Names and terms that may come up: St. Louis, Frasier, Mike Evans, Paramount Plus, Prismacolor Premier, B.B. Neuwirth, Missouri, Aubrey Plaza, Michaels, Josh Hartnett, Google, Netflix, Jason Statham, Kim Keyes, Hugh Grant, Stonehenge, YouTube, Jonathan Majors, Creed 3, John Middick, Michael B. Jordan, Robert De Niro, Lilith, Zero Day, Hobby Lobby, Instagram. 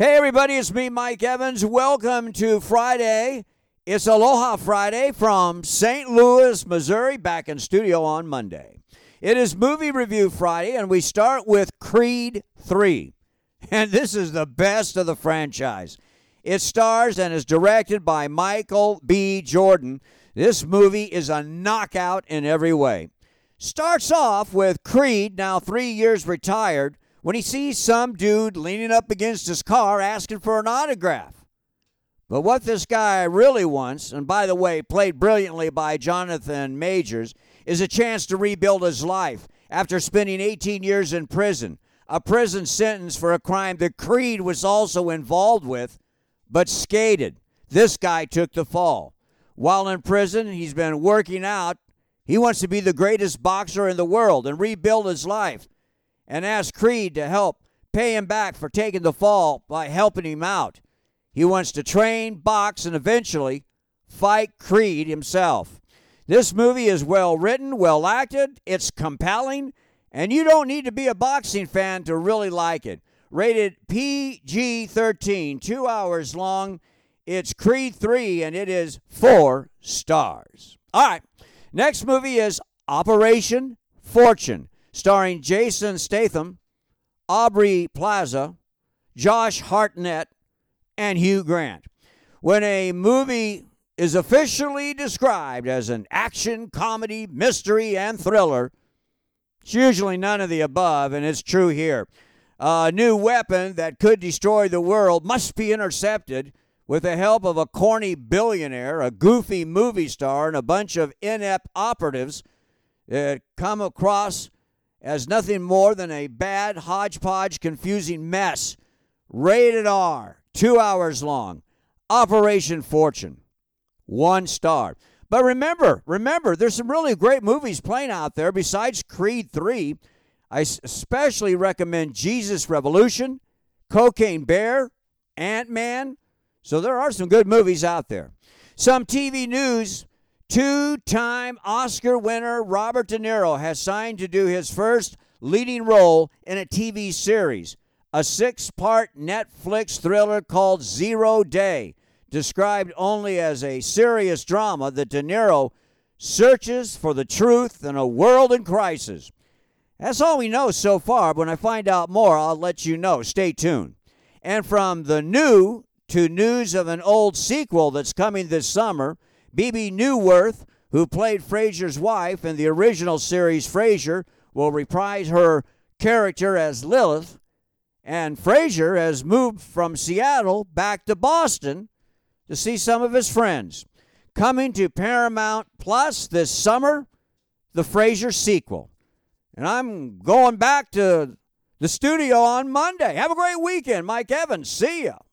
Hey, everybody, it's me, Mike Evans. Welcome to Friday. It's Aloha Friday from St. Louis, Missouri, back in studio on Monday. It is Movie Review Friday, and we start with Creed 3. And this is the best of the franchise. It stars and is directed by Michael B. Jordan. This movie is a knockout in every way. Starts off with Creed, now 3 years retired, when he sees some dude leaning up against his car asking for an autograph. But what this guy really wants, and by the way, played brilliantly by Jonathan Majors, is a chance to rebuild his life after spending 18 years in prison, a prison sentence for a crime that Creed was also involved with, but skated. This guy took the fall. While in prison, he's been working out. He wants to be the greatest boxer in the world and rebuild his life, and asked Creed to help pay him back for taking the fall by helping him out. He wants to train, box, and eventually fight Creed himself. This movie is well written, well acted, it's compelling, and you don't need to be a boxing fan to really like it. Rated PG-13, 2 hours long. It's Creed 3, and it is 4 stars. All right, next movie is Operation Fortune, starring Jason Statham, Aubrey Plaza, Josh Hartnett, and Hugh Grant. When a movie is officially described as an action, comedy, mystery, and thriller, it's usually none of the above, and it's true here. A new weapon that could destroy the world must be intercepted with the help of a corny billionaire, a goofy movie star, and a bunch of inept operatives that come across as nothing more than a bad, hodgepodge, confusing mess. Rated R, 2 hours long. Operation Fortune, 1 star. But remember, there's some really great movies playing out there besides Creed 3. I especially recommend Jesus Revolution, Cocaine Bear, Ant-Man. So there are some good movies out there. Some TV news. Two-time Oscar winner Robert De Niro has signed to do his first leading role in a TV series, a 6-part Netflix thriller called Zero Day, described only as a serious drama that De Niro searches for the truth in a world in crisis. That's all we know so far. When I find out more, I'll let you know. Stay tuned. And from the new to news of an old sequel that's coming this summer, B.B. Neuwirth, who played Frasier's wife in the original series Frasier, will reprise her character as Lilith, and Frasier has moved from Seattle back to Boston to see some of his friends. Coming to Paramount Plus this summer, the Frasier sequel. And I'm going back to the studio on Monday. Have a great weekend. Mike Evans, see ya.